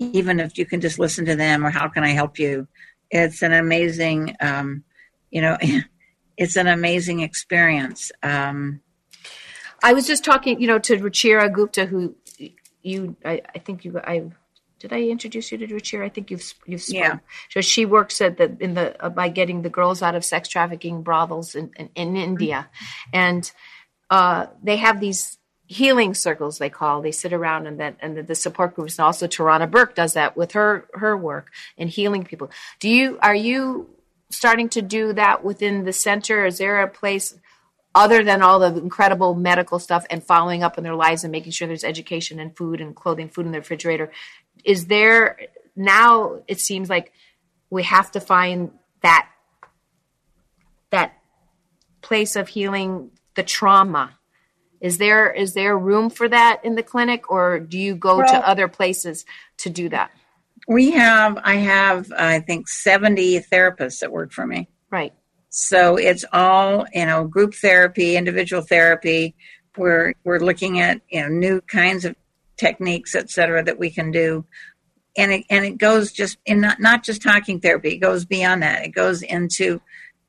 even if you can just listen to them or how can I help you. It's an amazing, um, you know, it's an amazing experience. Um, I was just talking, you know, to Ruchira Gupta, who you, I, I think you, I did I introduce you to Ruchira? I think you've you've spoken. Yeah. So she works at the in the uh, by getting the girls out of sex trafficking brothels in in, in India, mm-hmm. and uh, they have these healing circles, they call. They sit around and that and the, the support groups. And also Tarana Burke does that with her her work in healing people. Do you are you starting to do that within the center? Is there a place other than all the incredible medical stuff and following up on their lives and making sure there's education and food and clothing, food in the refrigerator? Is there now? It seems like we have to find that that place of healing the trauma. Is there is there room for that in the clinic, or do you go well, to other places to do that? We have, I have, I think, seventy therapists that work for me. Right. So it's all, you know, group therapy, individual therapy. We're we're looking at, you know, new kinds of techniques, et cetera, that we can do, and it and it goes just in not not just talking therapy. It goes beyond that. It goes into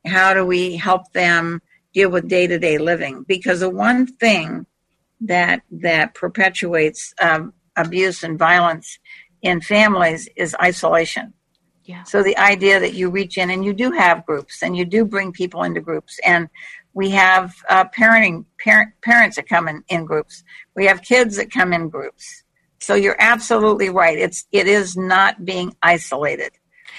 how do we help them deal with day-to-day living, because the one thing that that perpetuates um, abuse and violence in families is isolation. Yeah. So the idea that you reach in and you do have groups and you do bring people into groups, and we have uh, parenting parent, parents that come in, in groups. We have kids that come in groups. So you're absolutely right. It's it is not being isolated,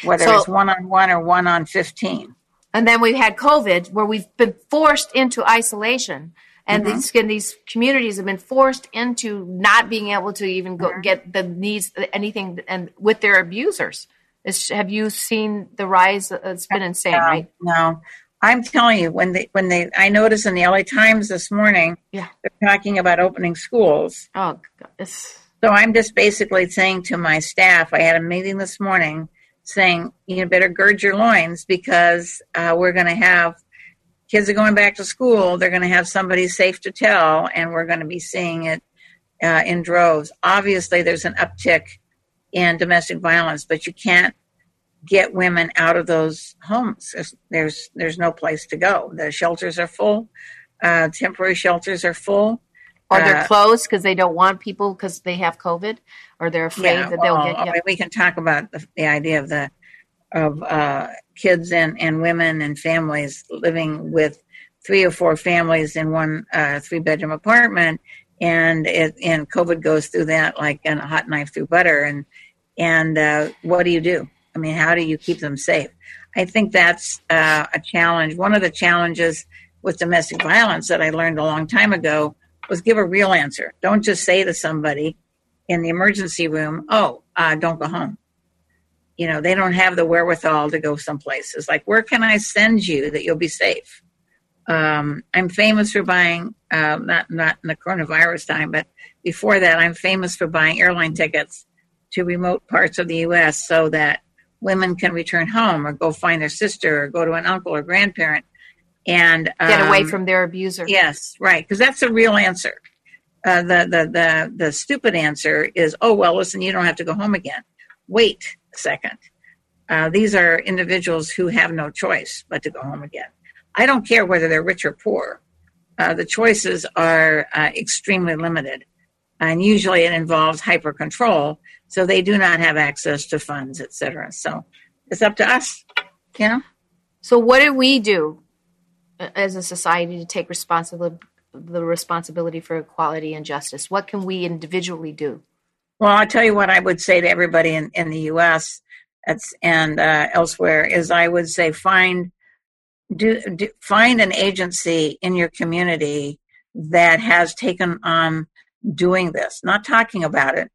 whether so, it's one-on-one or one-on fifteen. And then we've had COVID, where we've been forced into isolation, and mm-hmm. these, these communities have been forced into not being able to even go mm-hmm. get the needs, anything, and with their abusers. It's, have you seen the rise? It's been insane, um, right? No, I'm telling you, when they, when they, I noticed in the L A Times this morning, yeah. they're talking about opening schools. Oh, goodness. So I'm just basically saying to my staff, I had a meeting this morning, saying, you better gird your loins, because uh, we're going to have kids are going back to school. They're going to have somebody safe to tell, and we're going to be seeing it uh, in droves. Obviously, there's an uptick in domestic violence, but you can't get women out of those homes. There's there's, there's no place to go. The shelters are full. Uh, temporary shelters are full. Or they're closed because they don't want people because they have COVID, or they're afraid yeah, that they'll well, get. Yeah. I mean, we can talk about the, the idea of the of uh, kids and, and women and families living with three or four families in one uh, three bedroom apartment, and it, and COVID goes through that like a hot knife through butter. And and uh, what do you do? I mean, how do you keep them safe? I think that's uh, a challenge. One of the challenges with domestic violence that I learned a long time ago was give a real answer. Don't just say to somebody in the emergency room, oh, uh, don't go home. You know, they don't have the wherewithal to go someplace. It's like, where can I send you that you'll be safe? Um, I'm famous for buying, uh, not, not in the coronavirus time, but before that, I'm famous for buying airline tickets to remote parts of the U S so that women can return home or go find their sister or go to an uncle or grandparent and um, get away from their abuser. Yes, right. Because that's the real answer. Uh, the, the, the, the stupid answer is, oh, well, listen, you don't have to go home again. Wait a second. Uh, these are individuals who have no choice but to go home again. I don't care whether they're rich or poor. Uh, the choices are uh, extremely limited. And usually it involves hyper control. So they do not have access to funds, et cetera. So it's up to us. You know? So what do we do as a society to take responsibility, the responsibility for equality and justice? What can we individually do? Well, I'll tell you what I would say to everybody in, in the U S and uh, elsewhere is I would say find do, do find an agency in your community that has taken on doing this, not talking about it,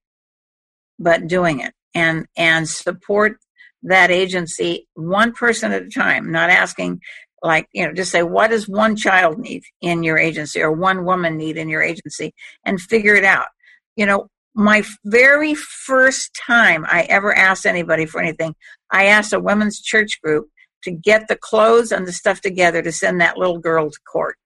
but doing it, and and support that agency one person at a time, not asking, like, you know, just say, what does one child need in your agency or one woman need in your agency, and figure it out. You know, my very first time I ever asked anybody for anything, I asked a women's church group to get the clothes and the stuff together to send that little girl to court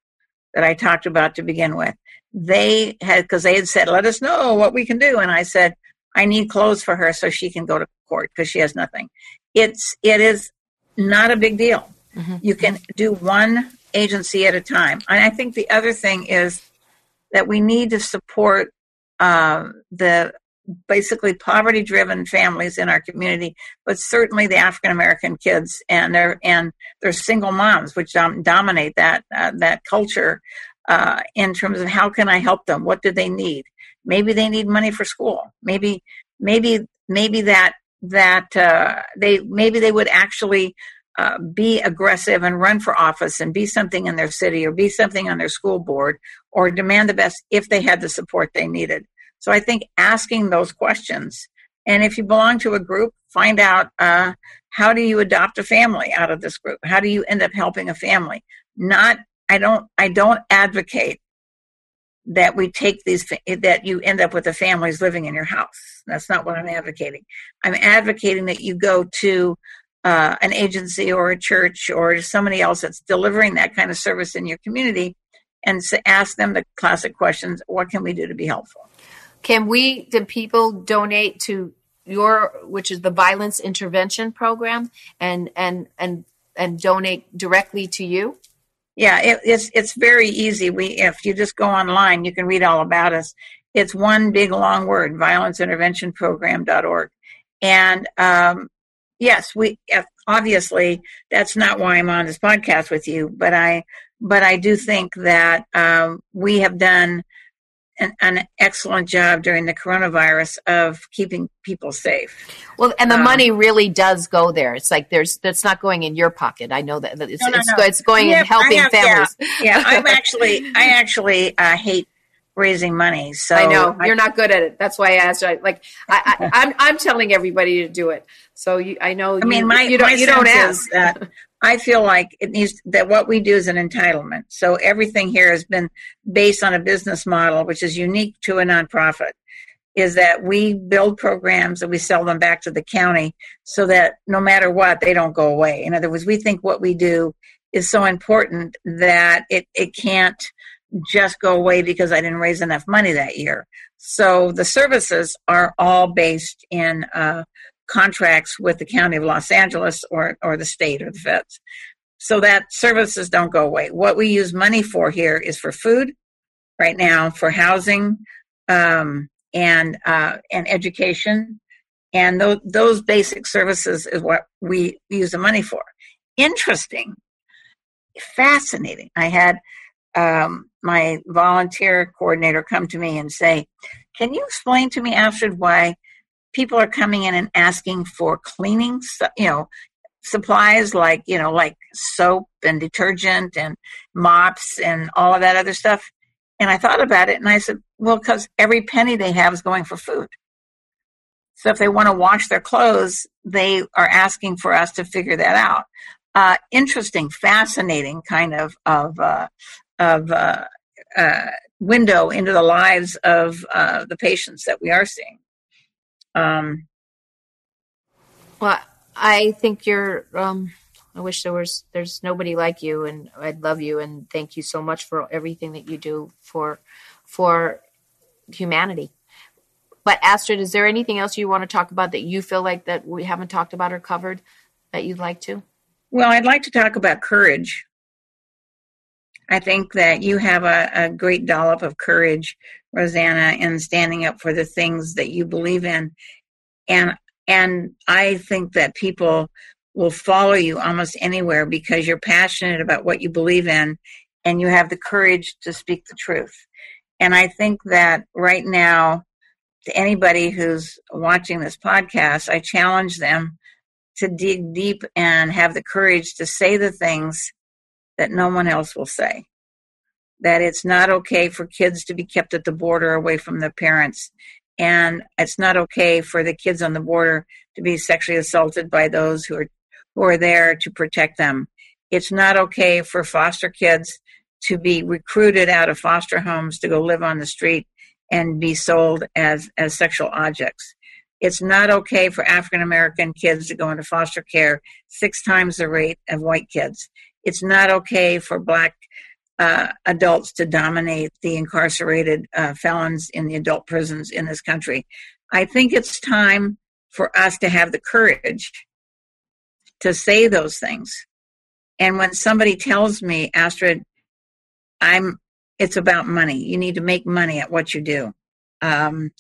that I talked about to begin with. They had, because they had said, let us know what we can do. And I said, I need clothes for her so she can go to court because she has nothing. It's, it is not a big deal. Mm-hmm. You can do one agency at a time. And I think the other thing is that we need to support uh, the basically poverty-driven families in our community, but certainly the African-American kids and their, and their single moms, which um, dominate that, uh, that culture uh, in terms of how can I help them? What do they need? Maybe they need money for school. Maybe, maybe, maybe that that uh, they maybe they would actually uh, be aggressive and run for office and be something in their city or be something on their school board or demand the best if they had the support they needed. So I think asking those questions, and if you belong to a group, find out uh, how do you adopt a family out of this group? How do you end up helping a family? Not I don't I don't advocate that we take these, that you end up with the families living in your house. That's not what I'm advocating. I'm advocating that you go to uh, an agency or a church or somebody else that's delivering that kind of service in your community and ask them the classic questions. What can we do to be helpful? Can we, can people donate to your, which is the Violence Intervention Program, and, and, and, and donate directly to you? Yeah, it, it's it's very easy. We if you just go online, you can read all about us. It's one big long word, violence intervention program dot org. And um, yes, we obviously that's not why I'm on this podcast with you, but I but I do think that um, we have done an, an excellent job during the coronavirus of keeping people safe. Well, and the um, money really does go there. It's like there's that's not going in your pocket. I know that it's, no, no, it's, no. it's going yeah, in helping have, families. Yeah, yeah. I'm actually, I actually uh, hate raising money. So I know you're I, not good at it. That's why I asked. I, like I, I, I'm, I'm telling everybody to do it. So you, I know. I mean, you, my you don't, my you don't ask. Is that I feel like it needs that what we do is an entitlement. So everything here has been based on a business model which is unique to a nonprofit. Is that we build programs and we sell them back to the county so that no matter what, they don't go away. In other words, we think what we do is so important that it, it can't just go away because I didn't raise enough money that year. So the services are all based in uh, contracts with the county of Los Angeles or, or the state or the feds. So that services don't go away. What we use money for here is for food right now, for housing, um, and uh, and education, and those, those basic services is what we use the money for. Interesting, fascinating. I had um, my volunteer coordinator come to me and say, can you explain to me, Astrid, why people are coming in and asking for cleaning you know, supplies like, you know, like soap and detergent and mops and all of that other stuff? And I thought about it, and I said, well, because every penny they have is going for food. So if they want to wash their clothes, they are asking for us to figure that out. uh, interesting, fascinating kind of of uh, of uh, uh, window into the lives of uh, the patients that we are seeing. Um, well, I think you're. Um, I wish there was. There's nobody like you, and I'd love you, and thank you so much for everything that you do for for humanity. But Astrid, is there anything else you want to talk about that you feel like that we haven't talked about or covered that you'd like to? Well, I'd like to talk about courage. I think that you have a, a great dollop of courage, Rosanna, in standing up for the things that you believe in. And and I think that people will follow you almost anywhere because you're passionate about what you believe in and you have the courage to speak the truth. And I think that right now, to anybody who's watching this podcast, I challenge them to dig deep and have the courage to say the things that no one else will say. That it's not okay for kids to be kept at the border away from their parents. And it's not okay for the kids on the border to be sexually assaulted by those who are who are there to protect them. It's not okay for foster kids to be recruited out of foster homes to go live on the street and be sold as, as sexual objects. It's not okay for African-American kids to go into foster care six times the rate of white kids. It's not okay for black uh, adults to dominate the incarcerated uh, felons in the adult prisons in this country. I think it's time for us to have the courage to say those things. And when somebody tells me, Astrid, I'm It's about money. You need to make money at what you do. Um,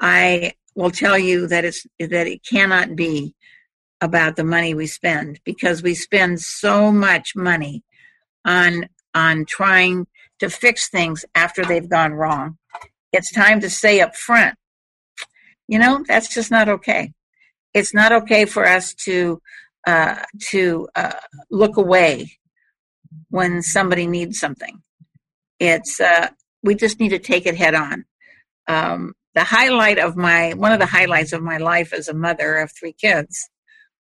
I will tell you that it's that it cannot be about the money we spend, because we spend so much money on on trying to fix things after they've gone wrong. It's time to say up front, you know, that's just not okay. It's not okay for us to uh, to uh, look away when somebody needs something. It's uh, we just need to take it head on. Um, the highlight of my one of the highlights of my life as a mother of three kids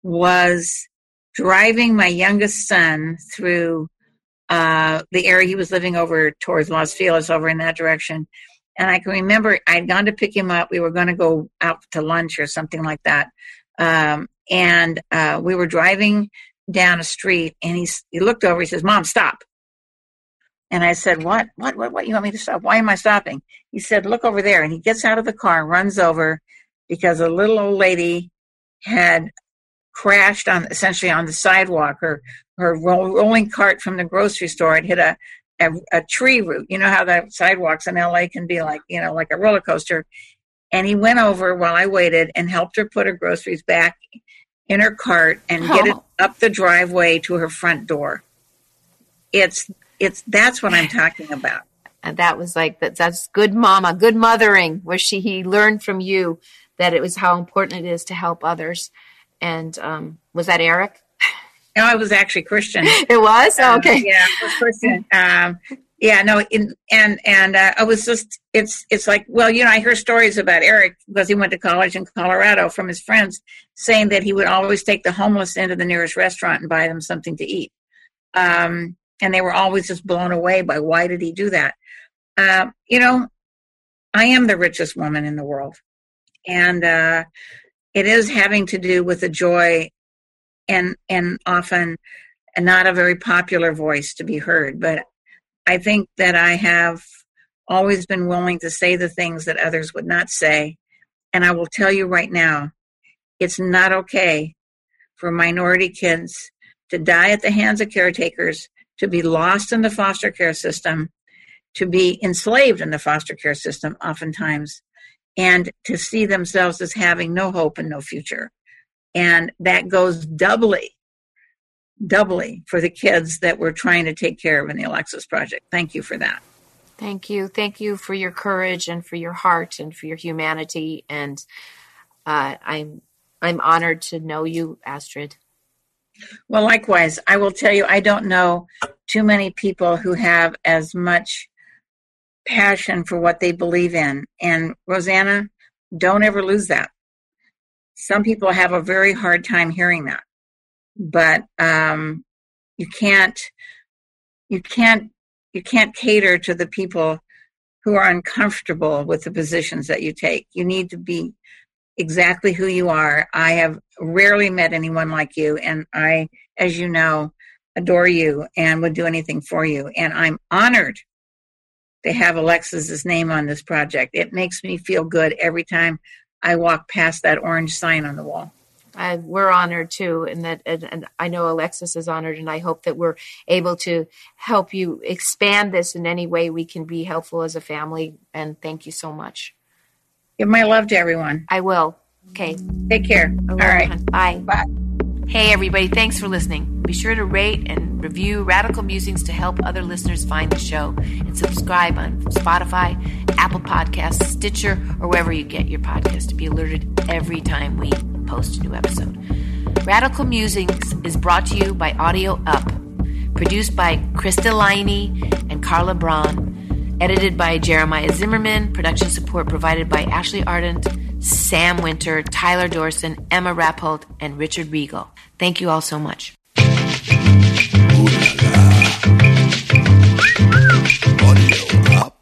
was driving my youngest son through uh, the area he was living over towards Los Feliz, over in that direction. And I can remember I'd gone to pick him up. We were going to go out to lunch or something like that, um, and uh, we were driving down a street. And he he looked over. He says, "Mom, stop." And I said, what, what, what, what, you want me to stop? Why am I stopping? He said, look over there. And he gets out of the car and runs over because a little old lady had crashed on essentially on the sidewalk. Her, her roll, rolling cart from the grocery store had hit a, a, a tree root. You know how the sidewalks in L A can be like, you know, like a roller coaster. And he went over while I waited and helped her put her groceries back in her cart and oh. get it up the driveway to her front door. It's... It's that's what I'm talking about. And that was like that. That's good, mama, good mothering. Where she he learned from you that it was how important it is to help others. And um, was that Eric? No, it was actually Christian. It was oh, okay. Um, yeah, it was Christian. Um, yeah, no, in, and and uh, I was just it's it's like well, you know, I hear stories about Eric because he went to college in Colorado from his friends saying that he would always take the homeless into the nearest restaurant and buy them something to eat. Um, And they were always just blown away by why did he do that? Uh, you know, I am the richest woman in the world. And uh, it is having to do with the joy and and often not a very popular voice to be heard. But I think that I have always been willing to say the things that others would not say. And I will tell you right now, it's not okay for minority kids to die at the hands of caretakers, to be lost in the foster care system, to be enslaved in the foster care system oftentimes, and to see themselves as having no hope and no future. And that goes doubly, doubly for the kids that we're trying to take care of in the Alexis Project. Thank you for that. Thank you. Thank you for your courage and for your heart and for your humanity. And uh, I'm I'm honored to know you, Astrid. Well, likewise, I will tell you, I don't know too many people who have as much passion for what they believe in. And Rosanna, don't ever lose that. Some people have a very hard time hearing that. But um, you can't, you can't, you can't cater to the people who are uncomfortable with the positions that you take. You need to be exactly who you are. I have rarely met anyone like you, and I, as you know, adore you and would do anything for you. And I'm honored to have Alexis's name on this project. It makes me feel good every time I walk past that orange sign on the wall. Uh, we're honored too, and that, and, and I know Alexis is honored, and I hope that we're able to help you expand this in any way we can be helpful as a family. And thank you so much. Give my love to everyone. I will. Okay. Take care. All right. On. Bye. Bye. Hey, everybody. Thanks for listening. Be sure to rate and review Radical Musings to help other listeners find the show, and subscribe on Spotify, Apple Podcasts, Stitcher, or wherever you get your podcast to be alerted every time we post a new episode. Radical Musings is brought to you by Audio Up, produced by Krista Leiney and Carla Braun, edited by Jeremiah Zimmerman, production support provided by Ashley Ardent, Sam Winter, Tyler Dorson, Emma Rappold, and Richard Riegel. Thank you all so much. Ooh, la, la. Audio Up.